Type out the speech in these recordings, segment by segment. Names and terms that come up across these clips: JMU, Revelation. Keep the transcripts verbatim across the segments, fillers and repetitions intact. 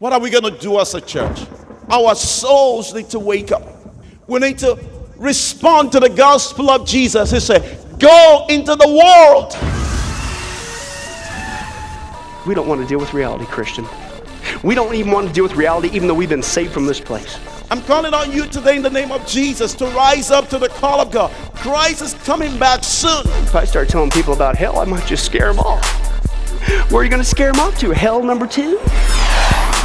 What are we going to do as a church? Our souls need to wake up. We need to respond to the gospel of Jesus. He said, go into the world. We don't want to deal with reality, Christian. We don't even want to deal with reality, even though we've been saved from this place. I'm calling on you today in the name of Jesus to rise up to the call of God. Christ is coming back soon. If I start telling people about hell, I might just scare them off. Where are you going to scare them off to? Hell number two?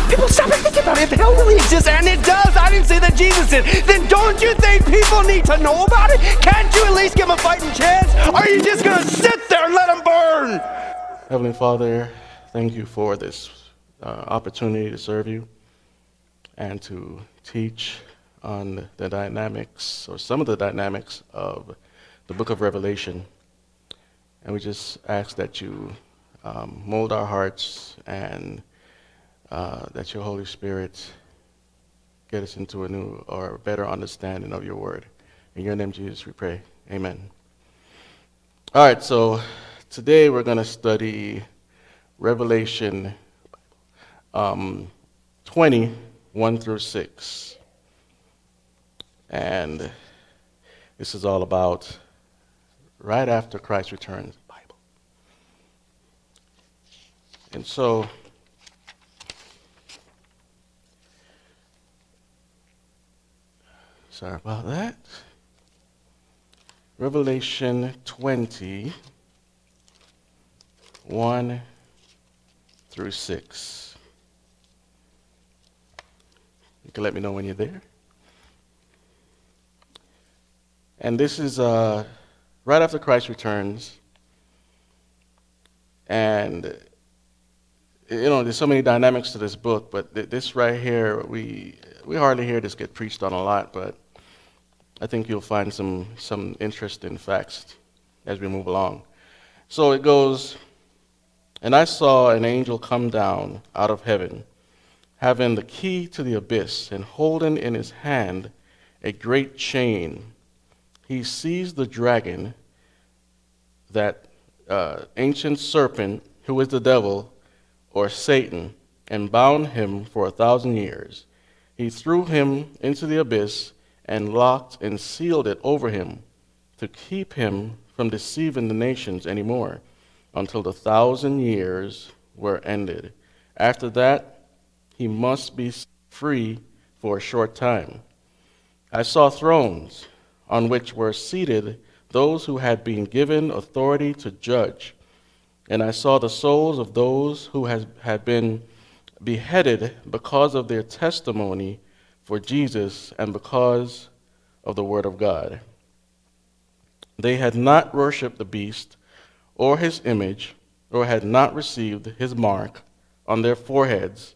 People stop and think about it. If hell really exists, and it does, I didn't say that Jesus did, then don't you think people need to know about it? Can't you at least give them a fighting chance? Or are you just going to sit there and let them burn? Heavenly Father, thank you for this uh, opportunity to serve you and to teach on the dynamics, or some of the dynamics, of the book of Revelation. And we just ask that you um, mold our hearts, and uh, that your Holy Spirit get us into a new or better understanding of your word. In your name, Jesus, we pray. Amen. All right, so today we're going to study Revelation um, twenty, one through six. And this is all about right after Christ returns, the Bible. And so sorry about that. Revelation twenty, one through six. You can let me know when you're there. And this is uh, right after Christ returns. And, you know, there's so many dynamics to this book, but th- this right here, we we hardly hear this get preached on a lot, but I think you'll find some, some interesting facts as we move along. So it goes, and I saw an angel come down out of heaven, having the key to the abyss, and holding in his hand a great chain. He seized the dragon, that uh, ancient serpent, who is the devil, or Satan, and bound him for a thousand years. He threw him into the abyss, and locked and sealed it over him, to keep him from deceiving the nations anymore, until the thousand years were ended. After that, he must be free for a short time. I saw thrones, on which were seated those who had been given authority to judge. And I saw the souls of those who has, had been beheaded because of their testimony for Jesus and because of the word of God. They had not worshipped the beast or his image, or had not received his mark on their foreheads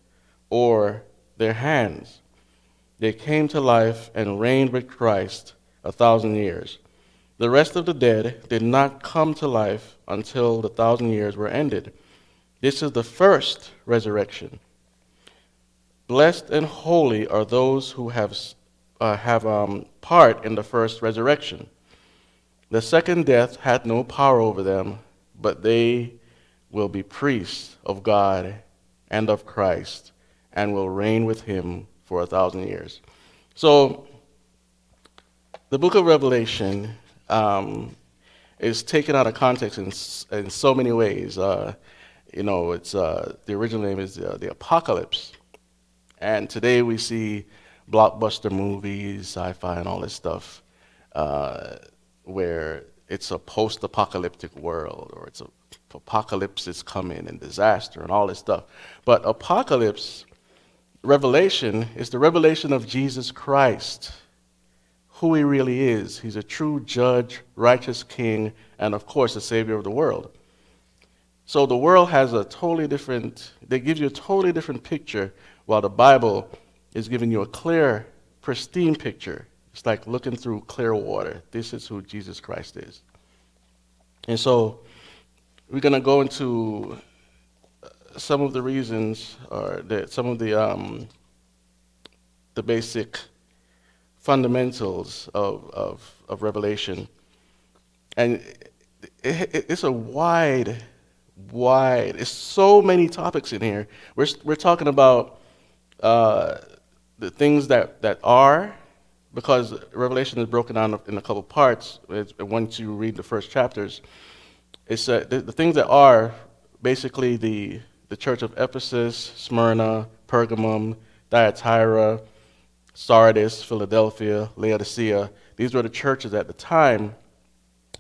or their hands. They came to life and reigned with Christ a thousand years. The rest of the dead did not come to life until the thousand years were ended. This is the first resurrection. Blessed and holy are those who have uh, have um, part in the first resurrection. The second death had no power over them, but they will be priests of God and of Christ, and will reign with him for a thousand years. So the book of Revelation um, is taken out of context in, in so many ways. Uh, you know, it's uh, the original name is uh, the Apocalypse. And today we see blockbuster movies, sci-fi, and all this stuff uh, where it's a post-apocalyptic world, or it's a apocalypse is coming, and disaster, and all this stuff. But apocalypse, Revelation, is the revelation of Jesus Christ, who he really is. He's a true judge, righteous king, and of course, the savior of the world. So the world has a totally different, they give you a totally different picture, while the Bible is giving you a clear, pristine picture. It's like looking through clear water. This is who Jesus Christ is. And so we're going to go into some of the reasons, or the, some of the um, the basic fundamentals of, of, of Revelation. And it, it, it's a wide, wide, it's so many topics in here. We're, we're talking about uh, the things that, that are, because Revelation is broken down in a couple parts. It's, once you read the first chapters, it's uh, the, the things that are basically the, the church of Ephesus, Smyrna, Pergamum, Thyatira, Sardis, Philadelphia, Laodicea. These were the churches at the time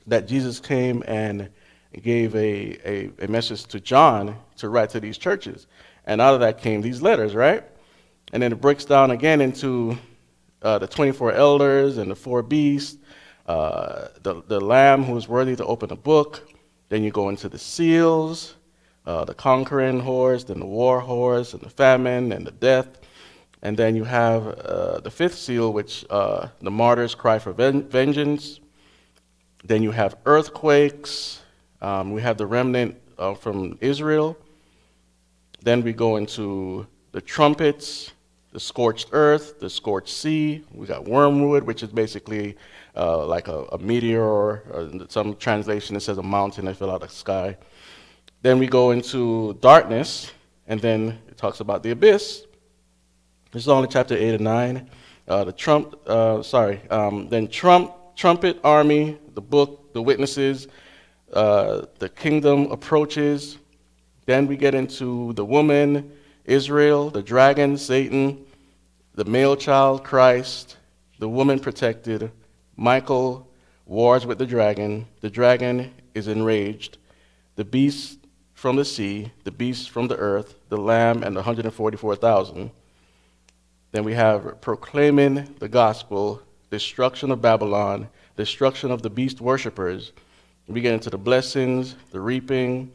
that Jesus came and gave a, a, a message to John to write to these churches. And out of that came these letters, right? And then it breaks down again into uh, the twenty-four elders and the four beasts, uh, the, the Lamb who is worthy to open the book. Then you go into the seals, uh, the conquering horse, and the war horse, and the famine, and the death. And then you have uh, the fifth seal, which uh, the martyrs cry for ven vengeance. Then you have earthquakes. Um, we have the remnant uh, from Israel. Then we go into the trumpets, the scorched earth, the scorched sea. We got wormwood, which is basically uh, like a, a meteor, or some translation that says a mountain that fell out of the sky. Then we go into darkness, and then it talks about the abyss. This is only chapter eight and nine. Uh, the trump, uh, sorry, um, then trump, trumpet army, the book, the witnesses, uh, the kingdom approaches. Then we get into the woman, Israel, the dragon, Satan, the male child, Christ, the woman protected, Michael, wars with the dragon. The dragon is enraged, the beast from the sea, the beast from the earth, the Lamb, and the one hundred forty-four thousand. Then we have proclaiming the gospel, destruction of Babylon, destruction of the beast worshippers. We get into the blessings, the reaping,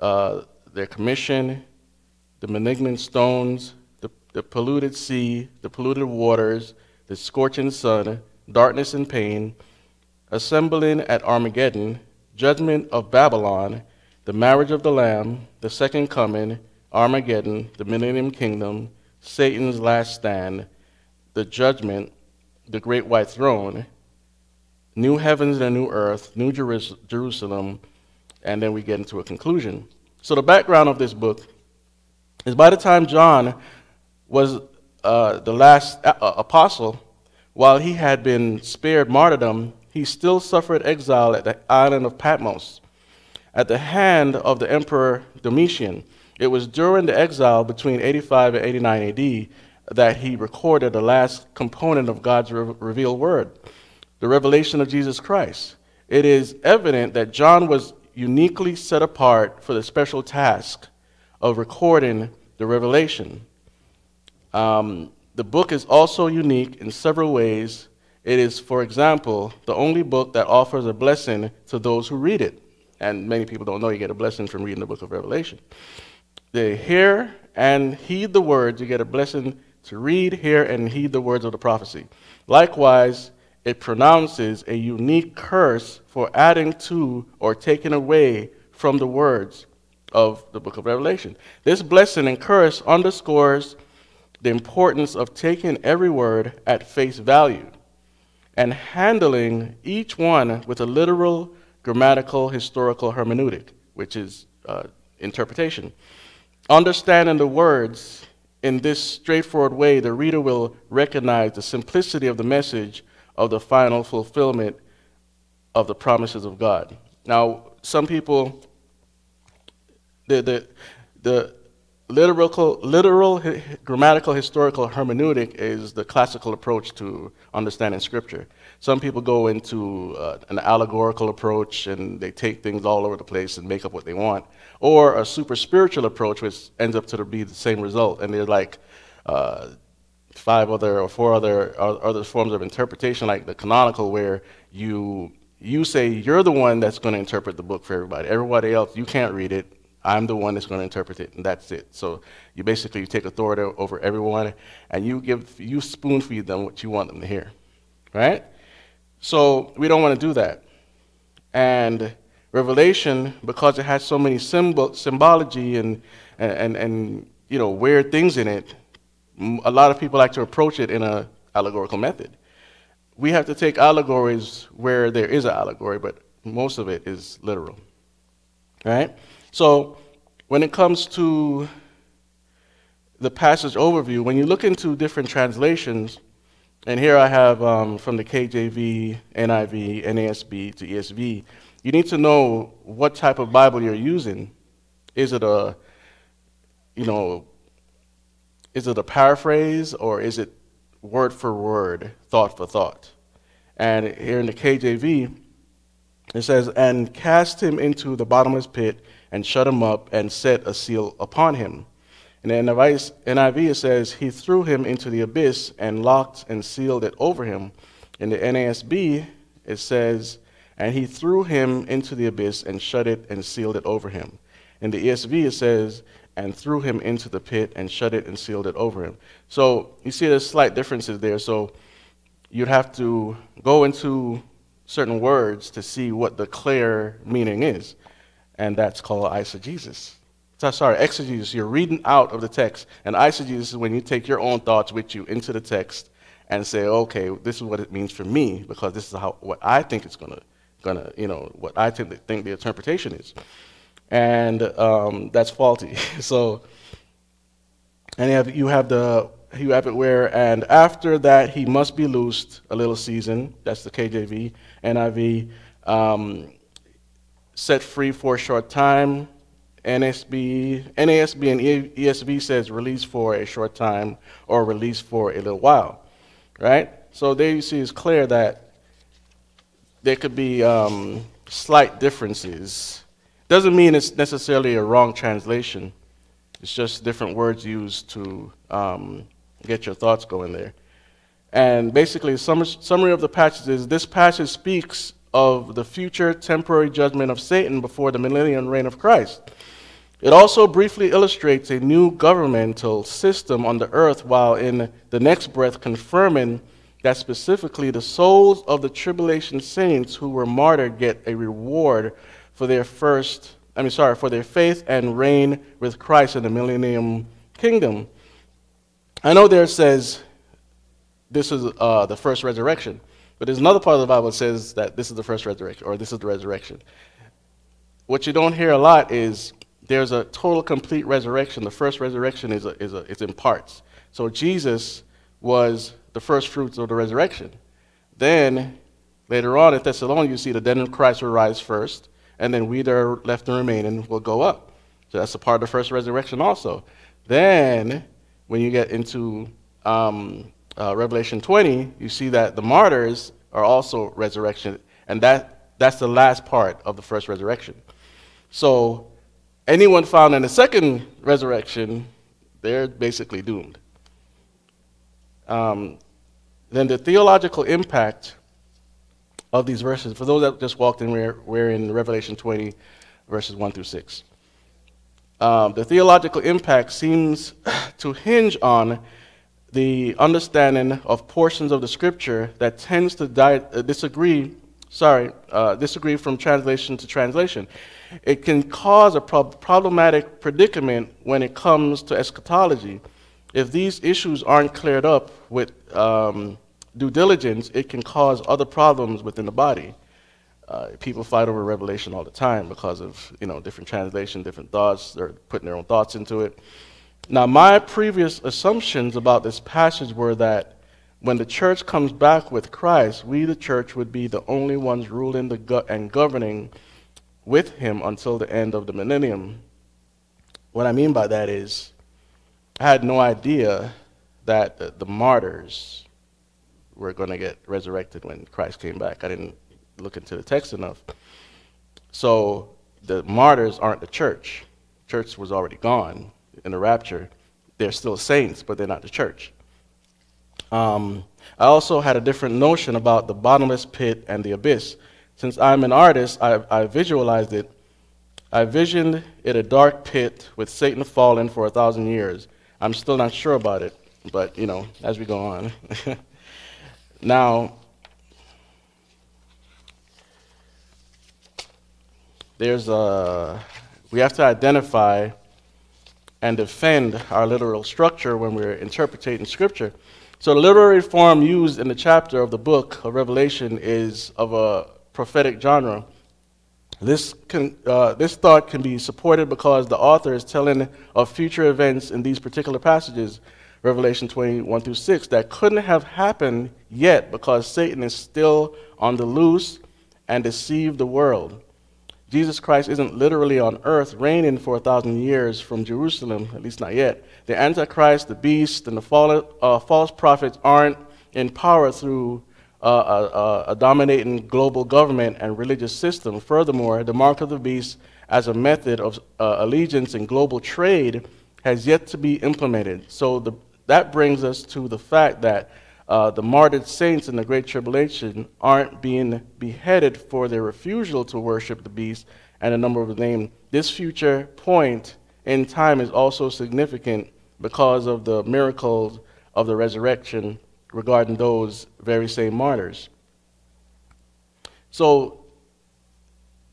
uh, their commission, the malignant stones, the, the polluted sea, the polluted waters, the scorching sun, darkness and pain, assembling at Armageddon, judgment of Babylon, the marriage of the Lamb, the second coming, Armageddon, the millennium kingdom, Satan's last stand, the judgment, the great white throne, new heavens and a new earth, new Jerusalem, and then we get into a conclusion. So the background of this book is by the time John was uh, the last a a apostle, while he had been spared martyrdom, he still suffered exile at the island of Patmos at the hand of the emperor Domitian. It was during the exile between eighty-five and eighty-nine A D that he recorded the last component of God's re revealed word, the revelation of Jesus Christ. It is evident that John was uniquely set apart for the special task of recording the revelation. Um, the book is also unique in several ways. It is, for example, the only book that offers a blessing to those who read it. And many people don't know you get a blessing from reading the book of Revelation. They hear and heed the words. You get a blessing to read, hear, and heed the words of the prophecy. Likewise, it pronounces a unique curse for adding to or taking away from the words of the book of Revelation. This blessing and curse underscores the importance of taking every word at face value and handling each one with a literal, grammatical, historical hermeneutic, which is uh, interpretation. Understanding the words in this straightforward way, the reader will recognize the simplicity of the message of the final fulfillment of the promises of God. Now, some people, the, the, the literal, literal hi, grammatical, historical hermeneutic is the classical approach to understanding Scripture. Some people go into uh, an allegorical approach, and they take things all over the place and make up what they want, or a super spiritual approach, which ends up to be the same result. And they're like uh, five other or four other uh, other forms of interpretation, like the canonical, where you you say you're the one that's going to interpret the book for everybody. Everybody else, you can't read it. I'm the one that's going to interpret it, and that's it. So you basically you take authority over everyone, and you give you spoon feed them what you want them to hear, right? So we don't want to do that. And Revelation, because it has so many symbol symbology and and and you know weird things in it, a lot of people like to approach it in an allegorical method. We have to take allegories where there is an allegory, but most of it is literal, right? So when it comes to the passage overview, when you look into different translations, and here I have um, from the K J V, N I V, N A S B to E S V, you need to know what type of Bible you're using. Is it a, you know, is it a paraphrase, or is it word for word, thought for thought? And here in the K J V, it says, "And cast him into the bottomless pit, and shut him up, and set a seal upon him." And in the N I V, it says, "He threw him into the abyss, and locked and sealed it over him." In the N A S B, it says, "And he threw him into the abyss, and shut it and sealed it over him." In the E S V, it says, "And threw him into the pit, and shut it and sealed it over him." So you see there's slight differences there. So you'd have to go into certain words to see what the clear meaning is, and that's called eisegesis. So, sorry, exegesis, you're reading out of the text, and eisegesis is when you take your own thoughts with you into the text and say, okay, this is what it means for me, because this is how, what I think it's gonna, gonna, you know, what I think the interpretation is. And um, that's faulty. So, and you have, you have the, you have it where, "And after that he must be loosed a little season," that's the K J V, N I V, um, "set free for a short time," N A S B, N A S B and E S V says "release for a short time" or "release for a little while," right? So there you see it's clear that there could be um, slight differences. Doesn't mean it's necessarily a wrong translation. It's just different words used to um, get your thoughts going there. And basically, the sum summary of the passage is, this passage speaks of the future temporary judgment of Satan before the millennial reign of Christ. It also briefly illustrates a new governmental system on the earth, while in the next breath confirming that specifically the souls of the tribulation saints who were martyred get a reward for their first, I mean, sorry, for their faith and reign with Christ in the millennium kingdom. I know there it says this is uh, the first resurrection, but there's another part of the Bible that says that this is the first resurrection, or this is the resurrection. What you don't hear a lot is there's a total, complete resurrection. The first resurrection is a, is a, it's in parts. So Jesus was the first fruits of the resurrection. Then later on at Thessalonians, you see that then Christ will rise first, and then we that are left and remaining will go up. So that's a part of the first resurrection also. Then when you get into um, uh, Revelation twenty, you see that the martyrs are also resurrection, and that, that's the last part of the first resurrection. So anyone found in the second resurrection, they're basically doomed. Um, then the theological impact of these verses, for those that just walked in, we're, we're in Revelation twenty, verses one through six. Um, the theological impact seems to hinge on the understanding of portions of the scripture that tends to di uh, disagree, sorry, uh, disagree from translation to translation. It can cause a pro problematic predicament when it comes to eschatology. If these issues aren't cleared up with um, due diligence, it can cause other problems within the body. Uh, people fight over Revelation all the time because of, you know, different translations, different thoughts. They're putting their own thoughts into it. Now, my previous assumptions about this passage were that when the church comes back with Christ, we, the church, would be the only ones ruling the go and governing with him until the end of the millennium. What I mean by that is, I had no idea that the, the martyrs we're going to get resurrected when Christ came back. I didn't look into the text enough. So the martyrs aren't the church. Church was already gone in the rapture. They're still saints, but they're not the church. Um, I also had a different notion about the bottomless pit and the abyss. Since I'm an artist, I, I visualized it. I visioned it a dark pit with Satan fallen for a thousand years. I'm still not sure about it, but, you know, as we go on. Now, there's a, we have to identify and defend our literal structure when we're interpreting scripture. So the literary form used in the chapter of the book of Revelation is of a prophetic genre. This, can, uh, this thought can be supported because the author is telling of future events in these particular passages, Revelation twenty-one through six, that couldn't have happened yet because Satan is still on the loose and deceived the world. Jesus Christ isn't literally on earth reigning for a thousand years from Jerusalem, at least not yet. The Antichrist, the beast, and the fall, uh, false prophets aren't in power through uh, a, a dominating global government and religious system. Furthermore, the mark of the beast as a method of uh, allegiance and global trade has yet to be implemented. So the, that brings us to the fact that Uh, the martyred saints in the Great Tribulation aren't being beheaded for their refusal to worship the beast and the number of the name. This future point in time is also significant because of the miracles of the resurrection regarding those very same martyrs. So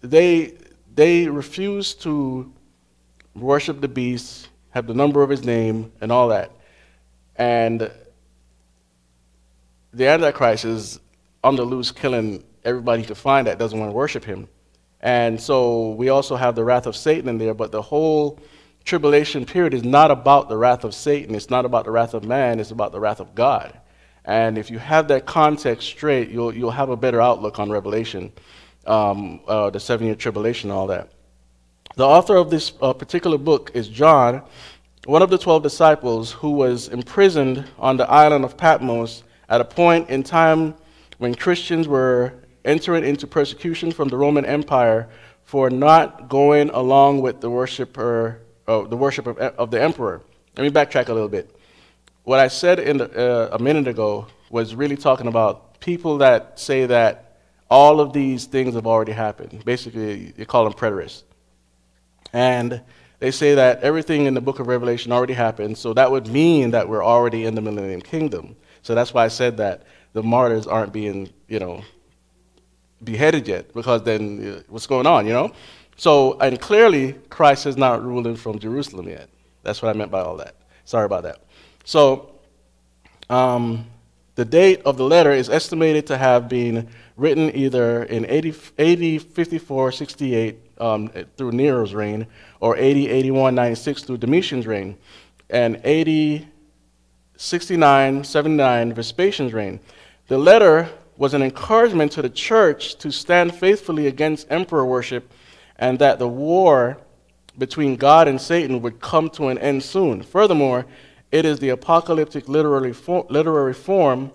they, they refuse to worship the beast, have the number of his name, and all that. And the Antichrist is on the loose killing everybody he could find that doesn't want to worship him. And so we also have the wrath of Satan in there, but the whole tribulation period is not about the wrath of Satan. It's not about the wrath of man. It's about the wrath of God. And if you have that context straight, you'll, you'll have a better outlook on Revelation, um, uh, the seven-year tribulation, all that. The author of this uh, particular book is John, one of the twelve disciples who was imprisoned on the island of Patmos at a point in time when Christians were entering into persecution from the Roman Empire for not going along with the worship, or, or the worship of, of the emperor. Let me backtrack a little bit. What I said in the, uh, a minute ago was really talking about people that say that all of these things have already happened. Basically, you call them preterists. And they say that everything in the book of Revelation already happened, so that would mean that we're already in the Millennium Kingdom. So that's why I said that the martyrs aren't being, you know, beheaded yet, because then uh, what's going on, you know? So, and clearly Christ is not ruling from Jerusalem yet. That's what I meant by all that. Sorry about that. So um, the date of the letter is estimated to have been written either in eighty, fifty-four, sixty-eight um, through Nero's reign, or eighty, eighty-one, ninety-six through Domitian's reign, and eighty, sixty-nine, seventy-nine, Vespasian's reign. The letter was an encouragement to the church to stand faithfully against emperor worship, and that the war between God and Satan would come to an end soon. Furthermore, it is the apocalyptic literary, for, literary form.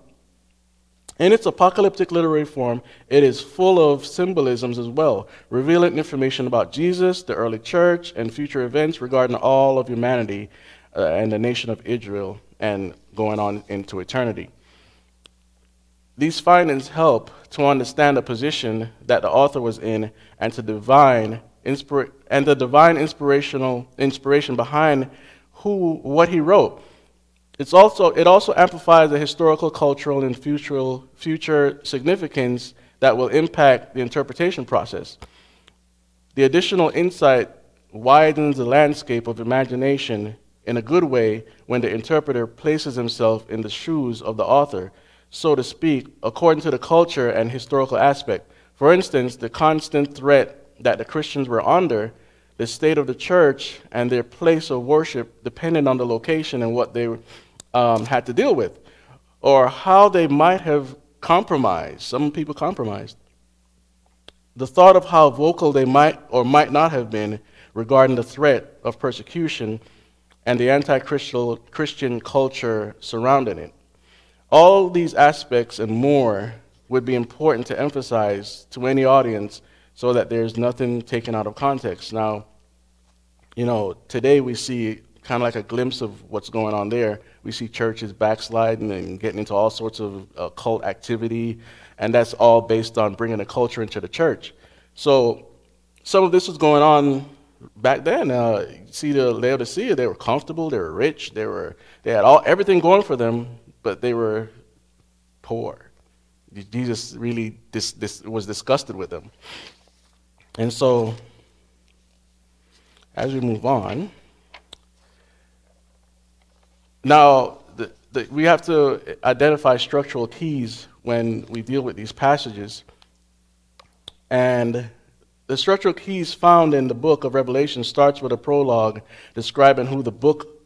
In its apocalyptic literary form, it is full of symbolisms as well, revealing information about Jesus, the early church, and future events regarding all of humanity uh, and the nation of Israel, and going on into eternity. These findings help to understand the position that the author was in, and to divine inspira and the divine inspirational inspiration behind who what he wrote. It's also it also amplifies the historical, cultural, and future future significance that will impact the interpretation process. The additional insight widens the landscape of imagination in a good way when the interpreter places himself in the shoes of the author, so to speak, according to the culture and historical aspect. For instance, the constant threat that the Christians were under, the state of the church, and their place of worship depended on the location and what they um, had to deal with, or how they might have compromised. Some people compromised. The thought of how vocal they might or might not have been regarding the threat of persecution and the anti-Christian culture surrounding it. All these aspects and more would be important to emphasize to any audience so that there's nothing taken out of context. Now, you know, today we see kind of like a glimpse of what's going on there. We see churches backsliding and getting into all sorts of uh, cult activity, and that's all based on bringing a culture into the church. So some of this was going on back then. Uh, you see the Laodicea, they were comfortable, they were rich, they were they had all everything going for them, but they were poor. Jesus really dis, dis, was disgusted with them. And so, as we move on, now the, the, we have to identify structural keys when we deal with these passages. And The structural keys found in the book of Revelation starts with a prologue describing who the book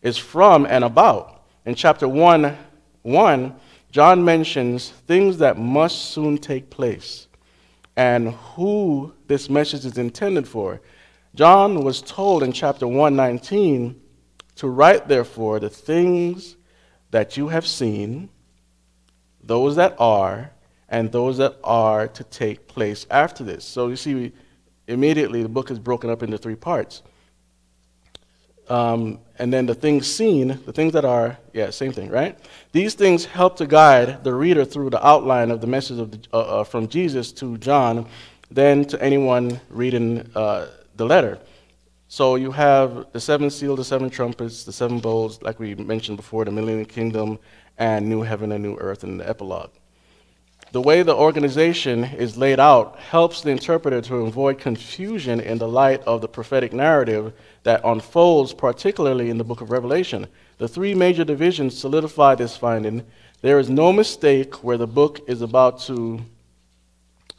is from and about. In chapter one, one, John mentions things that must soon take place and who this message is intended for. John was told in chapter one nineteen to write, therefore, the things that you have seen, those that are, and those that are to take place after this. So you see, we, immediately the book is broken up into three parts. Um, and then the things seen, the things that are, yeah, same thing, right? These things help to guide the reader through the outline of the message of the, uh, uh, from Jesus to John, then to anyone reading uh, the letter. So you have the seven seals, the seven trumpets, the seven bowls, like we mentioned before, the millennial kingdom, and new heaven and new earth in the epilogue. The way the organization is laid out helps the interpreter to avoid confusion in the light of the prophetic narrative that unfolds, particularly in the book of Revelation. The three major divisions solidify this finding. There is no mistake where the book is about to,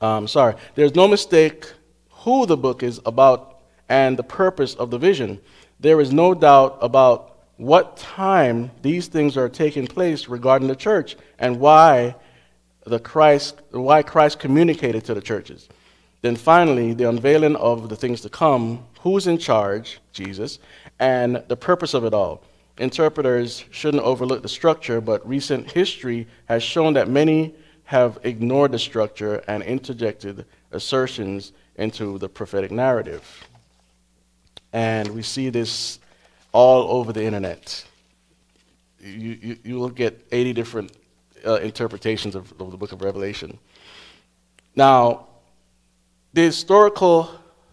um, sorry, there's no mistake who the book is about and the purpose of the vision. There is no doubt about what time these things are taking place regarding the church and why The Christ, why Christ communicated to the churches. Then finally, the unveiling of the things to come, who's in charge, Jesus, and the purpose of it all. Interpreters shouldn't overlook the structure, but recent history has shown that many have ignored the structure and interjected assertions into the prophetic narrative. And we see this all over the internet. You, you, you will get eighty different Uh, interpretations of, of the book of Revelation. Now, the historical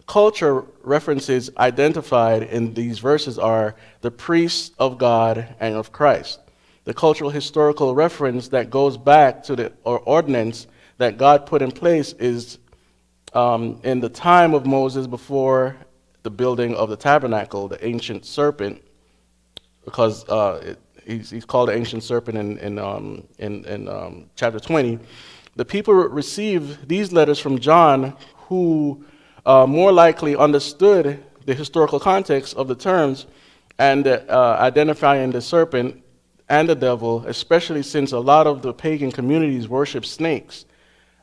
culture references identified in these verses are the priests of God and of Christ. The cultural historical reference that goes back to the or ordinance that God put in place is um, in the time of Moses before the building of the tabernacle, the ancient serpent, because uh, it He's, he's called the ancient serpent in, in, um, in, in um, chapter twenty. The people received these letters from John who uh, more likely understood the historical context of the terms and uh, identifying the serpent and the devil, especially since a lot of the pagan communities worship snakes.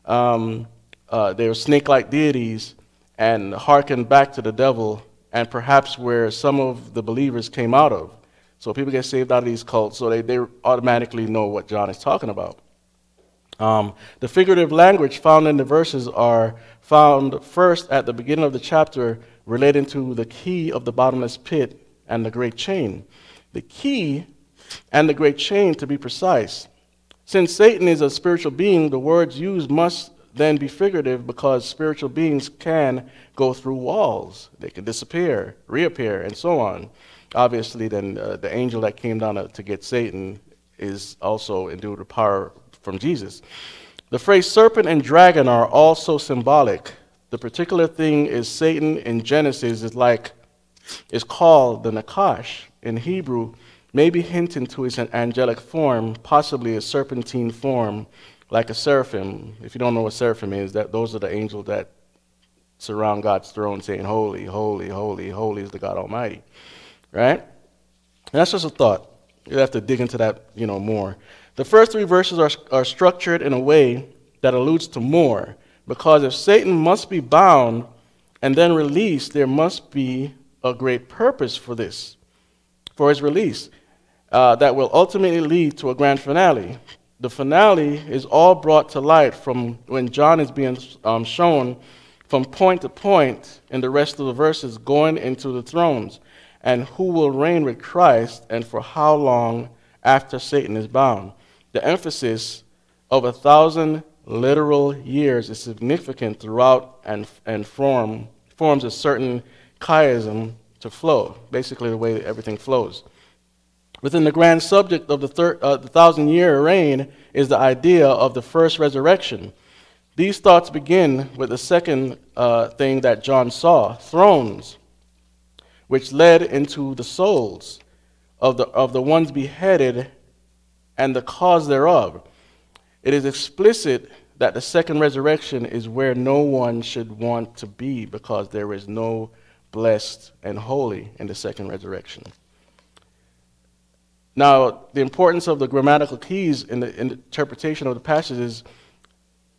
Um, uh, they were snake-like deities and hearkened back to the devil, and perhaps where some of the believers came out of. So people get saved out of these cults, so they, they automatically know what John is talking about. Um, the figurative language found in the verses are found first at the beginning of the chapter relating to the key of the bottomless pit and the great chain. The key and the great chain, to be precise. Since Satan is a spiritual being, the words used must then be figurative because spiritual beings can go through walls. They can disappear, reappear, and so on. Obviously, then uh, the angel that came down to, to get Satan is also endued with power from Jesus. The phrase serpent and dragon are also symbolic. The particular thing is Satan in Genesis is like, is called the Nakash in Hebrew, maybe hinting to his angelic form, possibly a serpentine form, like a seraphim. If you don't know what seraphim is, that those are the angels that surround God's throne saying, holy, holy, holy, holy is the God Almighty. Right? And that's just a thought. You'll have to dig into that, you know, more. The first three verses are, are structured in a way that alludes to more, because if Satan must be bound and then released, there must be a great purpose for this, for his release, uh, that will ultimately lead to a grand finale. The finale is all brought to light from when John is being um, shown from point to point in the rest of the verses going into the thrones, and who will reign with Christ, and for how long after Satan is bound. The emphasis of a thousand literal years is significant throughout and, and form, forms a certain chiasm to flow, basically the way that everything flows. Within the grand subject of the, thir uh, the thousand-year reign is the idea of the first resurrection. These thoughts begin with the second uh, thing that John saw, thrones, which led into the souls of the, of the ones beheaded and the cause thereof. It is explicit that the second resurrection is where no one should want to be, because there is no blessed and holy in the second resurrection. Now, the importance of the grammatical keys in the, in the interpretation of the passage is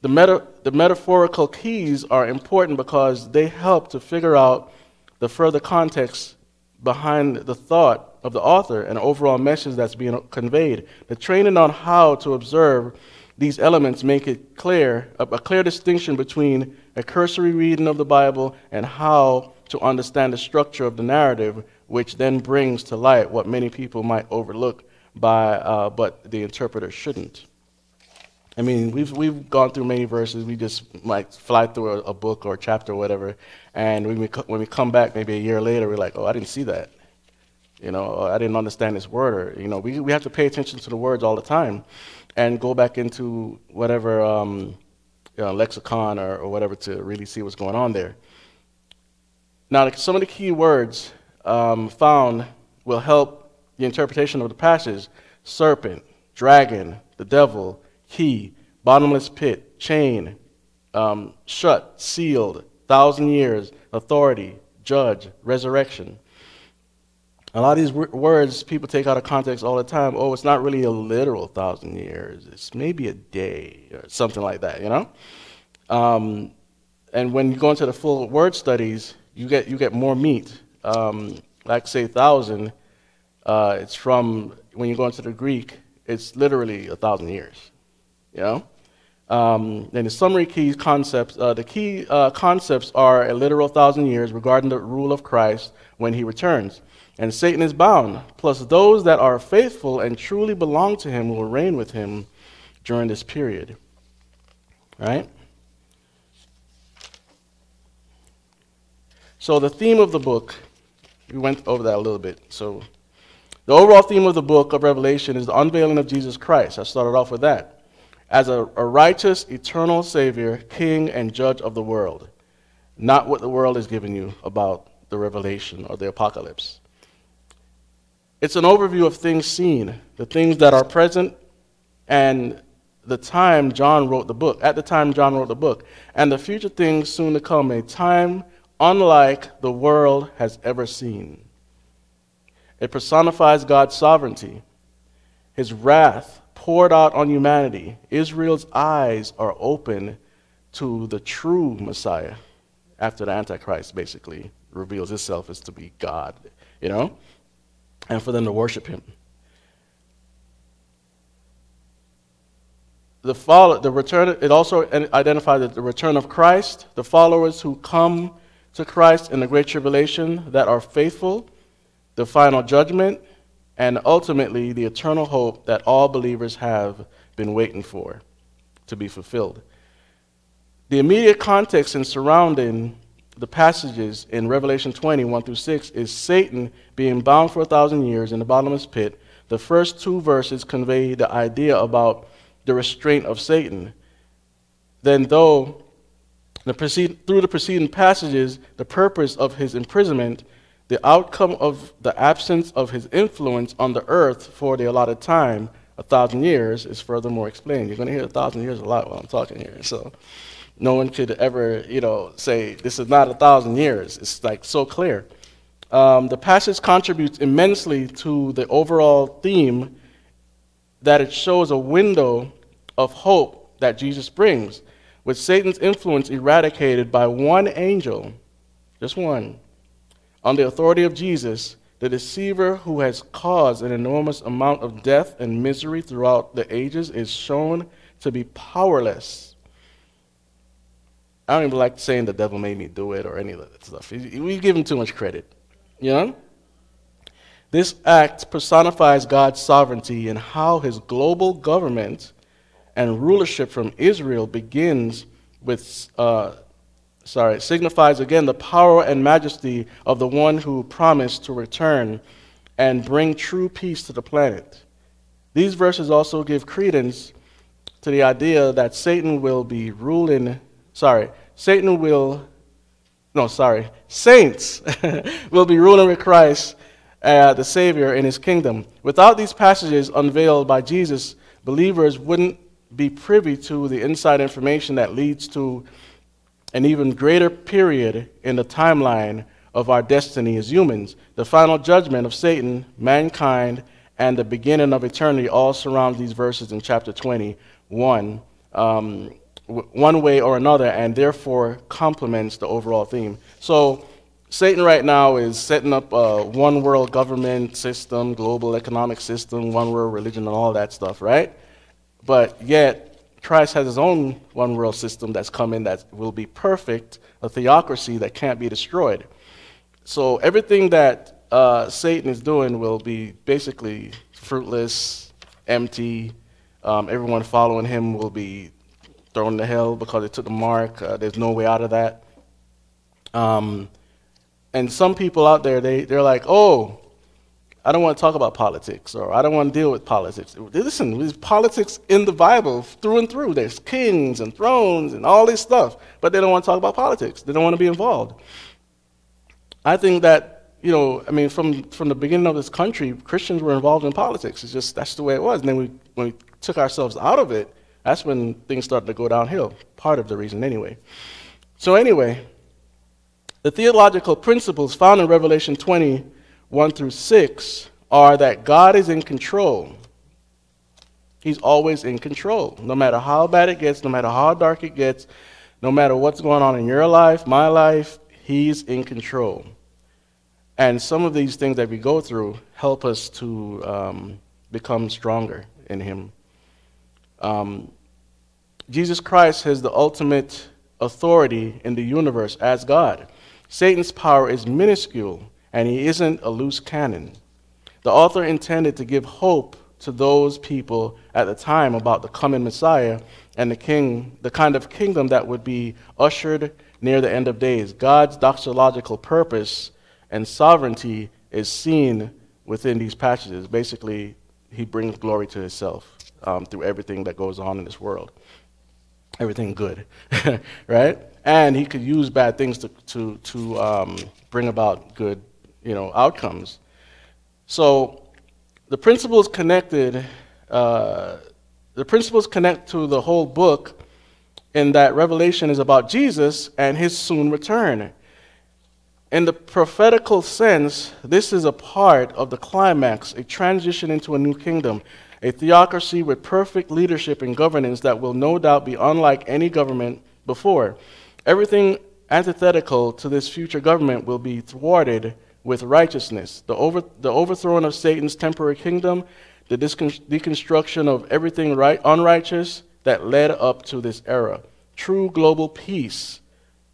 the, meta, the metaphorical keys are important because they help to figure out the further context behind the thought of the author and the overall message that's being conveyed. The training on how to observe these elements make it clear, a, a clear distinction between a cursory reading of the Bible and how to understand the structure of the narrative, which then brings to light what many people might overlook, by, uh, but the interpreter shouldn't. I mean, we've, we've gone through many verses. We just might fly through a, a book or a chapter or whatever, and when we, when we come back maybe a year later, we're like, oh, I didn't see that. You know, or I didn't understand this word. Or, you know, we, we have to pay attention to the words all the time and go back into whatever um, you know, lexicon or, or whatever to really see what's going on there. Now, some of the key words um, found will help the interpretation of the passage: serpent, dragon, the devil, key, bottomless pit, chain, um, shut, sealed, thousand years, authority, judge, resurrection. A lot of these words people take out of context all the time. Oh, it's not really a literal thousand years. It's maybe a day or something like that, you know? Um, and when you go into the full word studies, you get, you get more meat. Um, like say thousand, uh, it's from, when you go into the Greek, it's literally a thousand years, you know? Um, and the summary key concepts, uh, the key uh, concepts are a literal thousand years regarding the rule of Christ when he returns. And Satan is bound, plus those that are faithful and truly belong to him will reign with him during this period, right? So the theme of the book, we went over that a little bit. So the overall theme of the book of Revelation is the unveiling of Jesus Christ. I started off with that. As a, a righteous, eternal Savior, King, and Judge of the world. Not what the world is giving you about the Revelation or the apocalypse. It's an overview of things seen, the things that are present, and the time John wrote the book, at the time John wrote the book, and the future things soon to come, a time unlike the world has ever seen. It personifies God's sovereignty, his wrath poured out on humanity. Israel's eyes are open to the true Messiah after the Antichrist, basically, reveals itself as to be God, you know, and for them to worship him. The follow, the return, it also identifies the return of Christ, the followers who come to Christ in the Great Tribulation that are faithful, the final judgment, and ultimately the eternal hope that all believers have been waiting for to be fulfilled. The immediate context and surrounding the passages in Revelation twenty, one through six, is Satan being bound for a thousand years in the bottomless pit. The first two verses convey the idea about the restraint of Satan. Then though, the preced, through the preceding passages, the purpose of his imprisonment, the outcome of the absence of his influence on the earth for the allotted time, a thousand years, is furthermore explained. You're going to hear a thousand years a lot while I'm talking here, so no one could ever, you know, say this is not a thousand years. It's like so clear. Um, the passage contributes immensely to the overall theme that it shows a window of hope that Jesus brings, with Satan's influence eradicated by one angel, just one, on the authority of Jesus, the deceiver who has caused an enormous amount of death and misery throughout the ages is shown to be powerless. I don't even like saying the devil made me do it or any of that stuff. We give him too much credit, you know? This act personifies God's sovereignty and how his global government and rulership from Israel begins with, uh, sorry, signifies again the power and majesty of the one who promised to return and bring true peace to the planet. These verses also give credence to the idea that Satan will be ruling Sorry, Satan will, no, sorry, saints will be ruling with Christ, uh, the Savior, in his kingdom. Without these passages unveiled by Jesus, believers wouldn't be privy to the inside information that leads to an even greater period in the timeline of our destiny as humans. The final judgment of Satan, mankind, and the beginning of eternity all surround these verses in chapter twenty-one, um, w one way or another, and therefore complements the overall theme. So Satan right now is setting up a one world government system, global economic system, one world religion, and all that stuff, right? But yet Christ has his own one world system that's coming that will be perfect, a theocracy that can't be destroyed. So everything that uh, Satan is doing will be basically fruitless, empty. Um, everyone following him will be thrown to hell because they took the mark. Uh, there's no way out of that. Um, and some people out there, they, they're like, oh, I don't want to talk about politics, or I don't want to deal with politics. Listen, there's politics in the Bible through and through. There's kings and thrones and all this stuff, but they don't want to talk about politics. They don't want to be involved. I think that, you know, I mean, from, from the beginning of this country, Christians were involved in politics. It's just, that's the way it was. And then we, when we took ourselves out of it, that's when things started to go downhill, part of the reason anyway. So anyway, the theological principles found in Revelation twenty, one through six are that God is in control. He's always in control, no matter how bad it gets, no matter how dark it gets, no matter what's going on in your life, my life, he's in control. And some of these things that we go through help us to um, become stronger in him. Um, Jesus Christ has the ultimate authority in the universe as God. Satan's power is minuscule, and he isn't a loose cannon. The author intended to give hope to those people at the time about the coming Messiah and the king, the kind of kingdom that would be ushered near the end of days. God's doxological purpose and sovereignty is seen within these passages. Basically, he brings glory to himself um, through everything that goes on in this world. Everything good, right? And he could use bad things to, to, to um, bring about good, you know, outcomes. So the principles connected, uh, the principles connect to the whole book, in that Revelation is about Jesus and his soon return. In the prophetical sense, this is a part of the climax, a transition into a new kingdom, a theocracy with perfect leadership and governance that will no doubt be unlike any government before. Everything antithetical to this future government will be thwarted with righteousness. The, over, the overthrowing of Satan's temporary kingdom, the deconstruction of everything right, unrighteous, that led up to this era. True global peace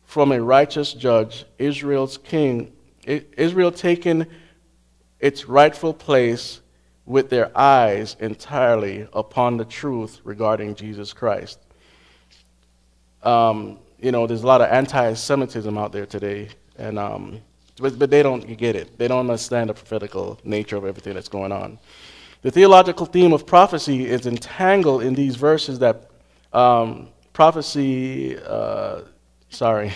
from a righteous judge, Israel's king. Israel taking its rightful place with their eyes entirely upon the truth regarding Jesus Christ. Um, you know, there's a lot of anti-Semitism out there today, and um, but, but they don't get it. They don't understand the prophetical nature of everything that's going on. The theological theme of prophecy is entangled in these verses that um, prophecy, uh, sorry,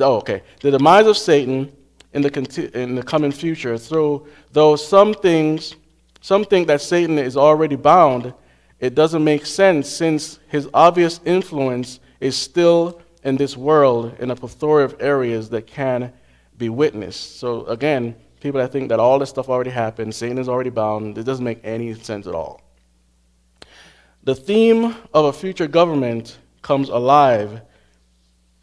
oh, okay. The demise of Satan in the, in the coming future, through, though some things, some think that Satan is already bound, it doesn't make sense since his obvious influence is still in this world in a plethora of areas that can be witnessed. So again, people that think that all this stuff already happened, Satan is already bound, it doesn't make any sense at all. The theme of a future government comes alive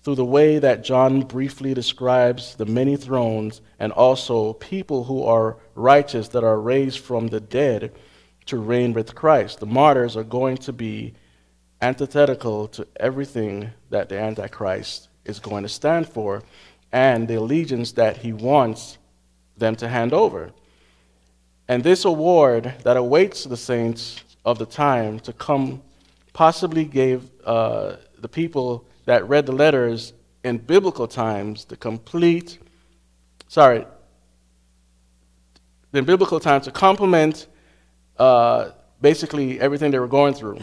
through the way that John briefly describes the many thrones and also people who are righteous that are raised from the dead to reign with Christ. The martyrs are going to be antithetical to everything that the Antichrist is going to stand for and the allegiance that he wants them to hand over. And this award that awaits the saints of the time to come possibly gave uh, the people that read the letters in biblical times the complete, sorry, in biblical times to complement uh, basically everything they were going through,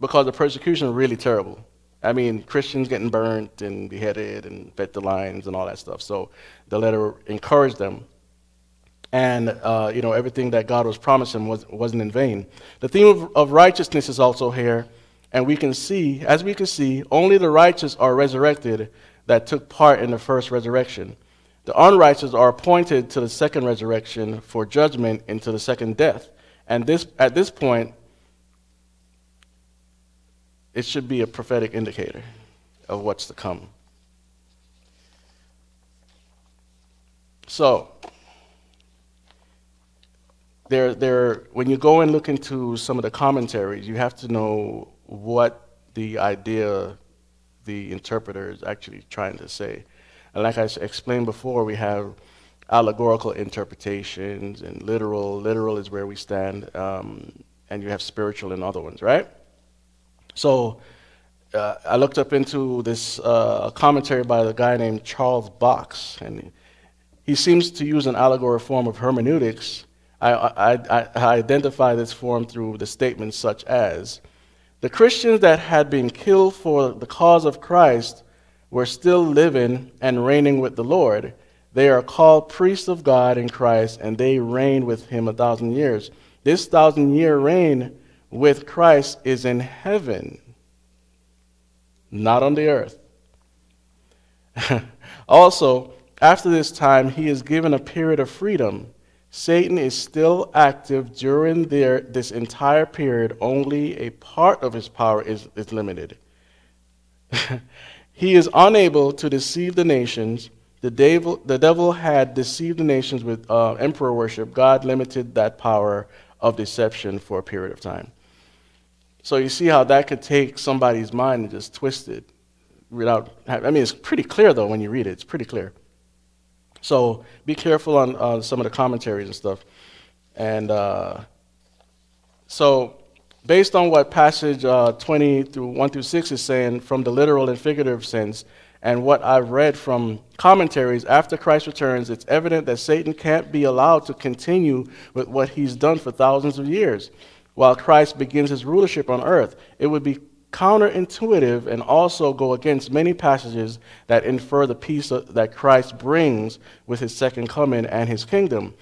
because the persecution was really terrible. I mean, Christians getting burnt and beheaded and fed to lions and all that stuff. So the letter encouraged them. and uh, you know, everything that God was promising was, wasn't in vain. The theme of, of righteousness is also here, and we can see, as we can see, only the righteous are resurrected that took part in the first resurrection. The unrighteous are appointed to the second resurrection for judgment into the second death. And this, at this point, it should be a prophetic indicator of what's to come. So, there, there, when you go and look into some of the commentaries, you have to know what the idea the interpreter is actually trying to say. And like I explained before, we have allegorical interpretations and literal. Literal is where we stand, um, and you have spiritual and other ones, right? So uh, I looked up into this uh, commentary by a guy named Charles Box, and he seems to use an allegory form of hermeneutics. I, I, I, I identify this form through the statements such as, the Christians that had been killed for the cause of Christ were still living and reigning with the Lord. They are called priests of God in Christ, and they reign with him a thousand years. This thousand-year reign with Christ is in heaven, not on the earth. Also, after this time, he is given a period of freedom. Satan is still active during their, this entire period. Only a part of his power is, is limited. He is unable to deceive the nations. The devil, the devil had deceived the nations with uh, emperor worship. God limited that power of deception for a period of time. So you see how that could take somebody's mind and just twist it without, I mean, it's pretty clear though when you read it, it's pretty clear. So be careful on uh, some of the commentaries and stuff. And uh, so, based on what passage uh, twenty through one through six is saying from the literal and figurative sense, and what I've read from commentaries, after Christ returns, it's evident that Satan can't be allowed to continue with what he's done for thousands of years while Christ begins his rulership on earth. It would be counterintuitive and also go against many passages that infer the peace that Christ brings with his second coming and his kingdom.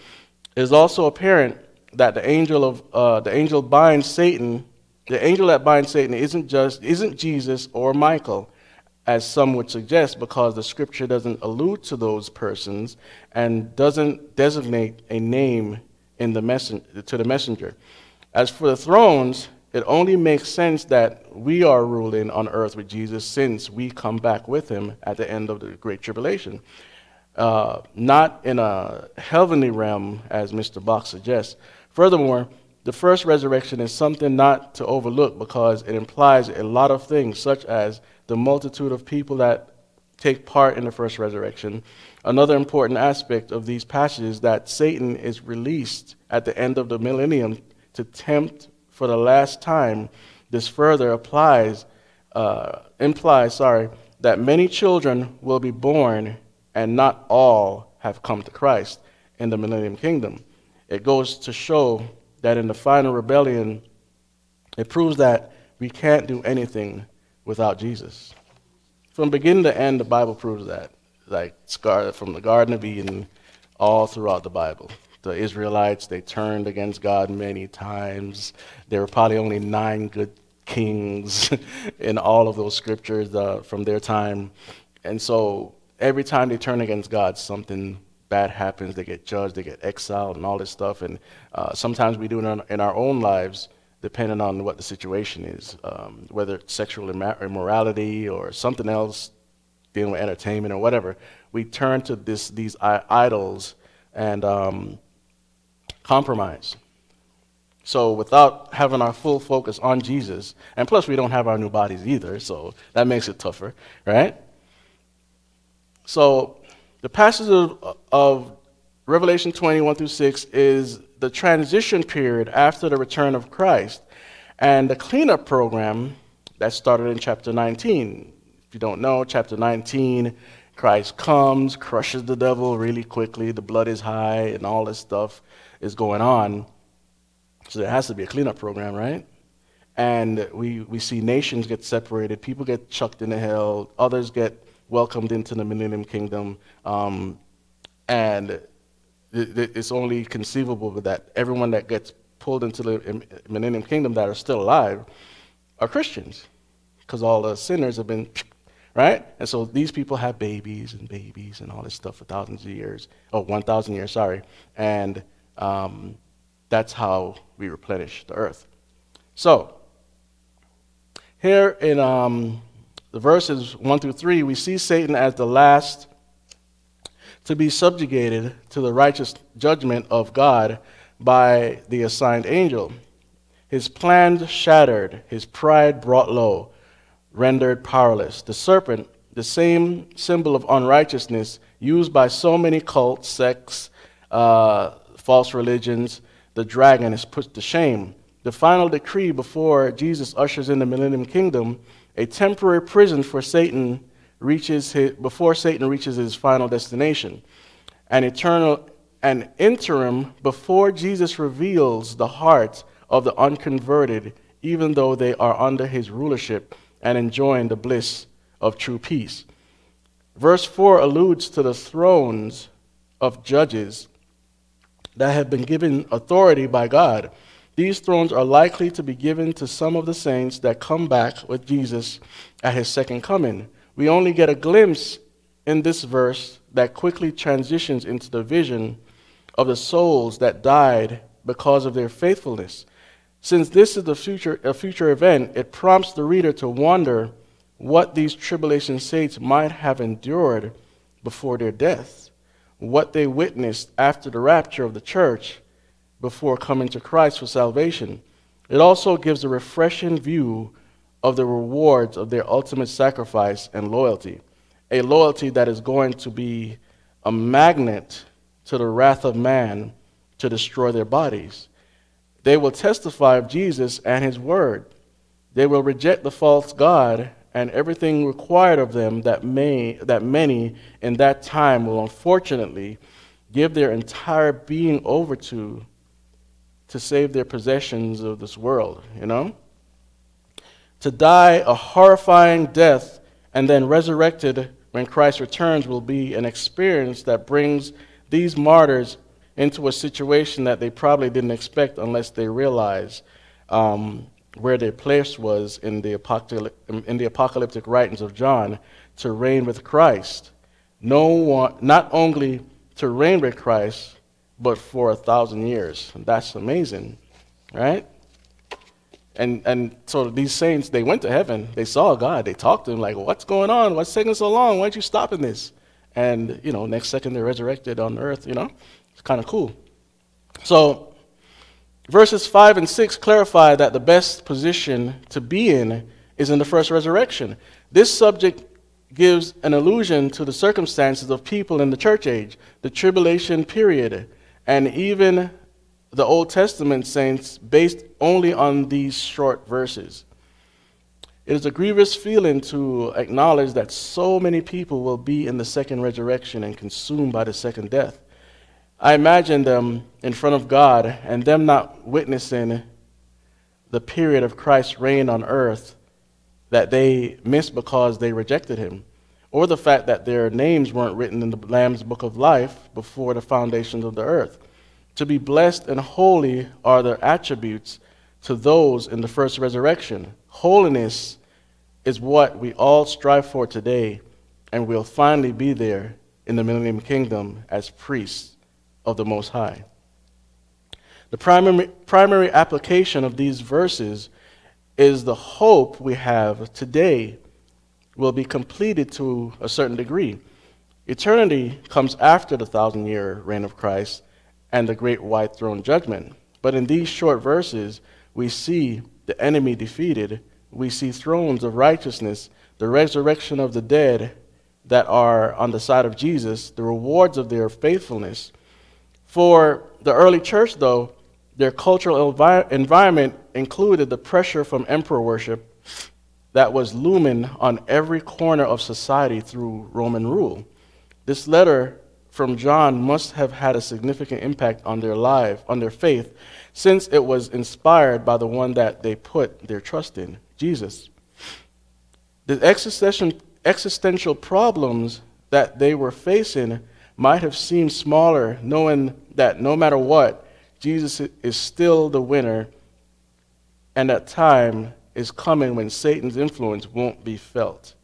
It is also apparent that the angel of uh, the angel binds Satan, the angel that binds Satan isn't just isn't Jesus or Michael, as some would suggest, because the scripture doesn't allude to those persons and doesn't designate a name in the messen- to the messenger. As for the thrones, it only makes sense that we are ruling on earth with Jesus, since we come back with him at the end of the Great Tribulation, uh, not in a heavenly realm as Mister Box suggests. Furthermore, the first resurrection is something not to overlook because it implies a lot of things, such as the multitude of people that take part in the first resurrection. Another important aspect of these passages is that Satan is released at the end of the millennium to tempt for the last time. This further applies, uh, implies sorry, that many children will be born and not all have come to Christ in the millennium kingdom. It goes to show that in the final rebellion, it proves that we can't do anything without Jesus. From beginning to end, the Bible proves that, like from the Garden of Eden, all throughout the Bible. The Israelites, they turned against God many times. There were probably only nine good kings in all of those scriptures uh, from their time. And so every time they turn against God, something bad happens, they get judged, they get exiled and all this stuff. And uh, sometimes we do it in our own lives, depending on what the situation is, um, whether it's sexual immorality or something else, dealing with entertainment or whatever. We turn to this, these idols and um, compromise. So without having our full focus on Jesus, and plus we don't have our new bodies either, so that makes it tougher, right? So the passage of, of Revelation twenty, one through six is the transition period after the return of Christ and the cleanup program that started in chapter nineteen. If you don't know, chapter nineteen, Christ comes, crushes the devil really quickly, the blood is high, and all this stuff is going on. So there has to be a cleanup program, right? And we, we see nations get separated, people get chucked into hell, others get welcomed into the millennium kingdom, um, and It's only conceivable that everyone that gets pulled into the millennium kingdom that are still alive are Christians, because all the sinners have been, right? And so these people have babies and babies and all this stuff for thousands of years, oh, one thousand years, sorry. And um, that's how we replenish the earth. So here in um, the verses one through three, we see Satan as the last to be subjugated to the righteous judgment of God by the assigned angel. His plans shattered, his pride brought low, rendered powerless. The serpent, the same symbol of unrighteousness used by so many cults, sects, uh, false religions, the dragon is put to shame. The final decree before Jesus ushers in the millennium kingdom, a temporary prison for Satan, reaches his, before Satan reaches his final destination, an eternal, an interim before Jesus reveals the heart of the unconverted, even though they are under his rulership and enjoying the bliss of true peace. Verse four alludes to the thrones of judges that have been given authority by God. These thrones are likely to be given to some of the saints that come back with Jesus at his second coming. We only get a glimpse in this verse that quickly transitions into the vision of the souls that died because of their faithfulness. Since this is the future, a future event, it prompts the reader to wonder what these tribulation saints might have endured before their death, what they witnessed after the rapture of the church before coming to Christ for salvation. It also gives a refreshing view of the rewards of their ultimate sacrifice and loyalty, a loyalty that is going to be a magnet to the wrath of man to destroy their bodies. They will testify of Jesus and his word. They will reject the false god and everything required of them that, may, that many in that time will unfortunately give their entire being over to to save their possessions of this world, you know? To die a horrifying death and then resurrected when Christ returns will be an experience that brings these martyrs into a situation that they probably didn't expect unless they realize um, where their place was in the, in the apocalyptic writings of John, to reign with Christ. No one, not only to reign with Christ, but for a thousand years. That's amazing, right? And, and so these saints, they went to heaven, they saw God, they talked to him like, what's going on? What's taking so long? Why aren't you stopping this? And, you know, next second they're resurrected on earth, you know? It's kind of cool. So verses five and six clarify that the best position to be in is in the first resurrection. This subject gives an allusion to the circumstances of people in the church age, the tribulation period, and even the Old Testament saints based only on these short verses. It is a grievous feeling to acknowledge that so many people will be in the second resurrection and consumed by the second death. I imagine them in front of God and them not witnessing the period of Christ's reign on earth that they missed because they rejected him, or the fact that their names weren't written in the Lamb's Book of Life before the foundations of the earth. To be blessed and holy are the attributes to those in the first resurrection. Holiness is what we all strive for today, and we'll finally be there in the millennium kingdom as priests of the Most High. The primary, primary application of these verses is the hope we have today will be completed to a certain degree. Eternity comes after the thousand-year reign of Christ and the great white throne judgment. But in these short verses, we see the enemy defeated. We see thrones of righteousness, the resurrection of the dead that are on the side of Jesus, the rewards of their faithfulness. For the early church, though, their cultural envi- environment included the pressure from emperor worship that was looming on every corner of society through Roman rule. This letter from John must have had a significant impact on their life, on their faith, since it was inspired by the one that they put their trust in, Jesus. The existential problems that they were facing might have seemed smaller, knowing that no matter what, Jesus is still the winner, and that time is coming when Satan's influence won't be felt.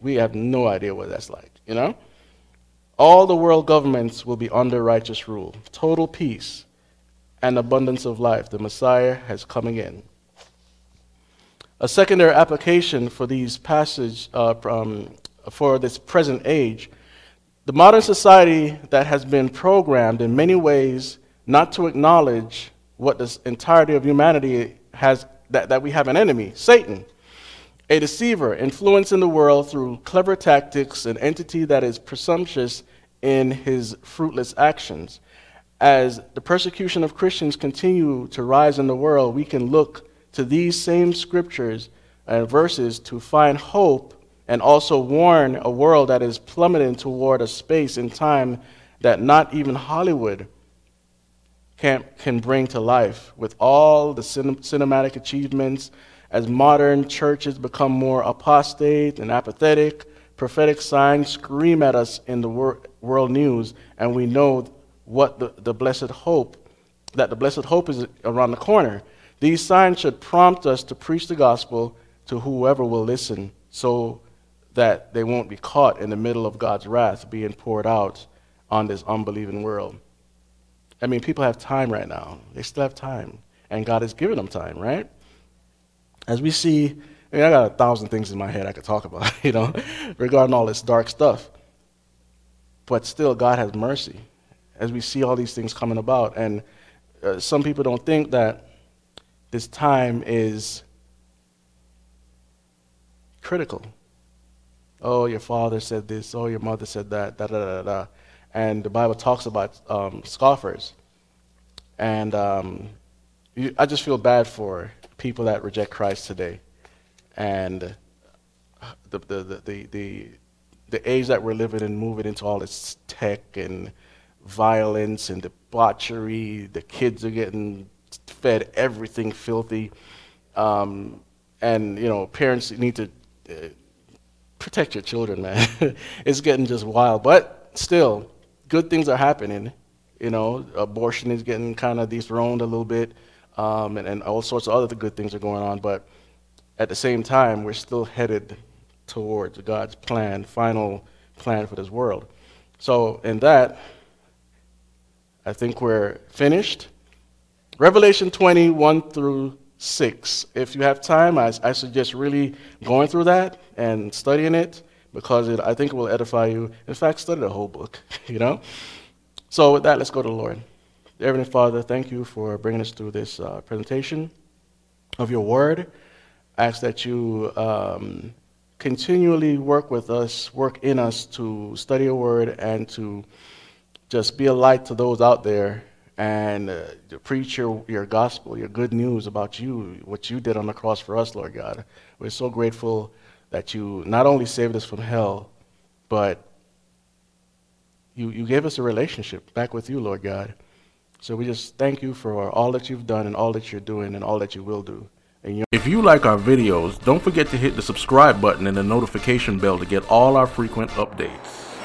We have no idea what that's like, you know? All the world governments will be under righteous rule, total peace, and abundance of life. The Messiah has come again. A secondary application for these passage, uh, um, for this present age, the modern society that has been programmed in many ways not to acknowledge what the entirety of humanity has, that, that we have an enemy, Satan, a deceiver, influencing the world through clever tactics, an entity that is presumptuous in his fruitless actions. As the persecution of Christians continue to rise in the world, we can look to these same scriptures and verses to find hope and also warn a world that is plummeting toward a space in time that not even Hollywood can, can bring to life, with all the cin cinematic achievements. As modern churches become more apostate and apathetic, prophetic signs scream at us in the wor world news, and we know what the, the blessed hope, that the blessed hope is around the corner. These signs should prompt us to preach the gospel to whoever will listen, so that they won't be caught in the middle of God's wrath being poured out on this unbelieving world. I mean, people have time right now. They still have time, and God has given them time, right? As we see, I mean, I got a thousand things in my head I could talk about, you know, regarding all this dark stuff. But still, God has mercy as we see all these things coming about. And uh, some people don't think that this time is critical. Oh, your father said this. Oh, your mother said that. Da da da da. And the Bible talks about um, scoffers. And um, you, I just feel bad for people that reject Christ today, and the, the, the, the, the age that we're living in, moving into all this tech and violence and debauchery. The kids are getting fed everything filthy, um, and you know, parents need to uh, protect your children, man. It's getting just wild, but still, good things are happening. You know, abortion is getting kind of dethroned a little bit. Um, and, and all sorts of other good things are going on, but at the same time, we're still headed towards God's plan, final plan for this world. So in that, I think we're finished. Revelation twenty, one through six. If you have time, I, I suggest really going through that and studying it, because it, I think it will edify you. In fact, study the whole book, you know? So with that, let's go to the Lord. Heavenly Father, thank you for bringing us through this uh, presentation of your word. I ask that you um, continually work with us, work in us to study your word and to just be a light to those out there, and uh, to preach your, your gospel, your good news about you, what you did on the cross for us, Lord God. We're so grateful that you not only saved us from hell, but you, you gave us a relationship back with you, Lord God. So we just thank you for all that you've done and all that you're doing and all that you will do. And if you like our videos, don't forget to hit the subscribe button and the notification bell to get all our frequent updates.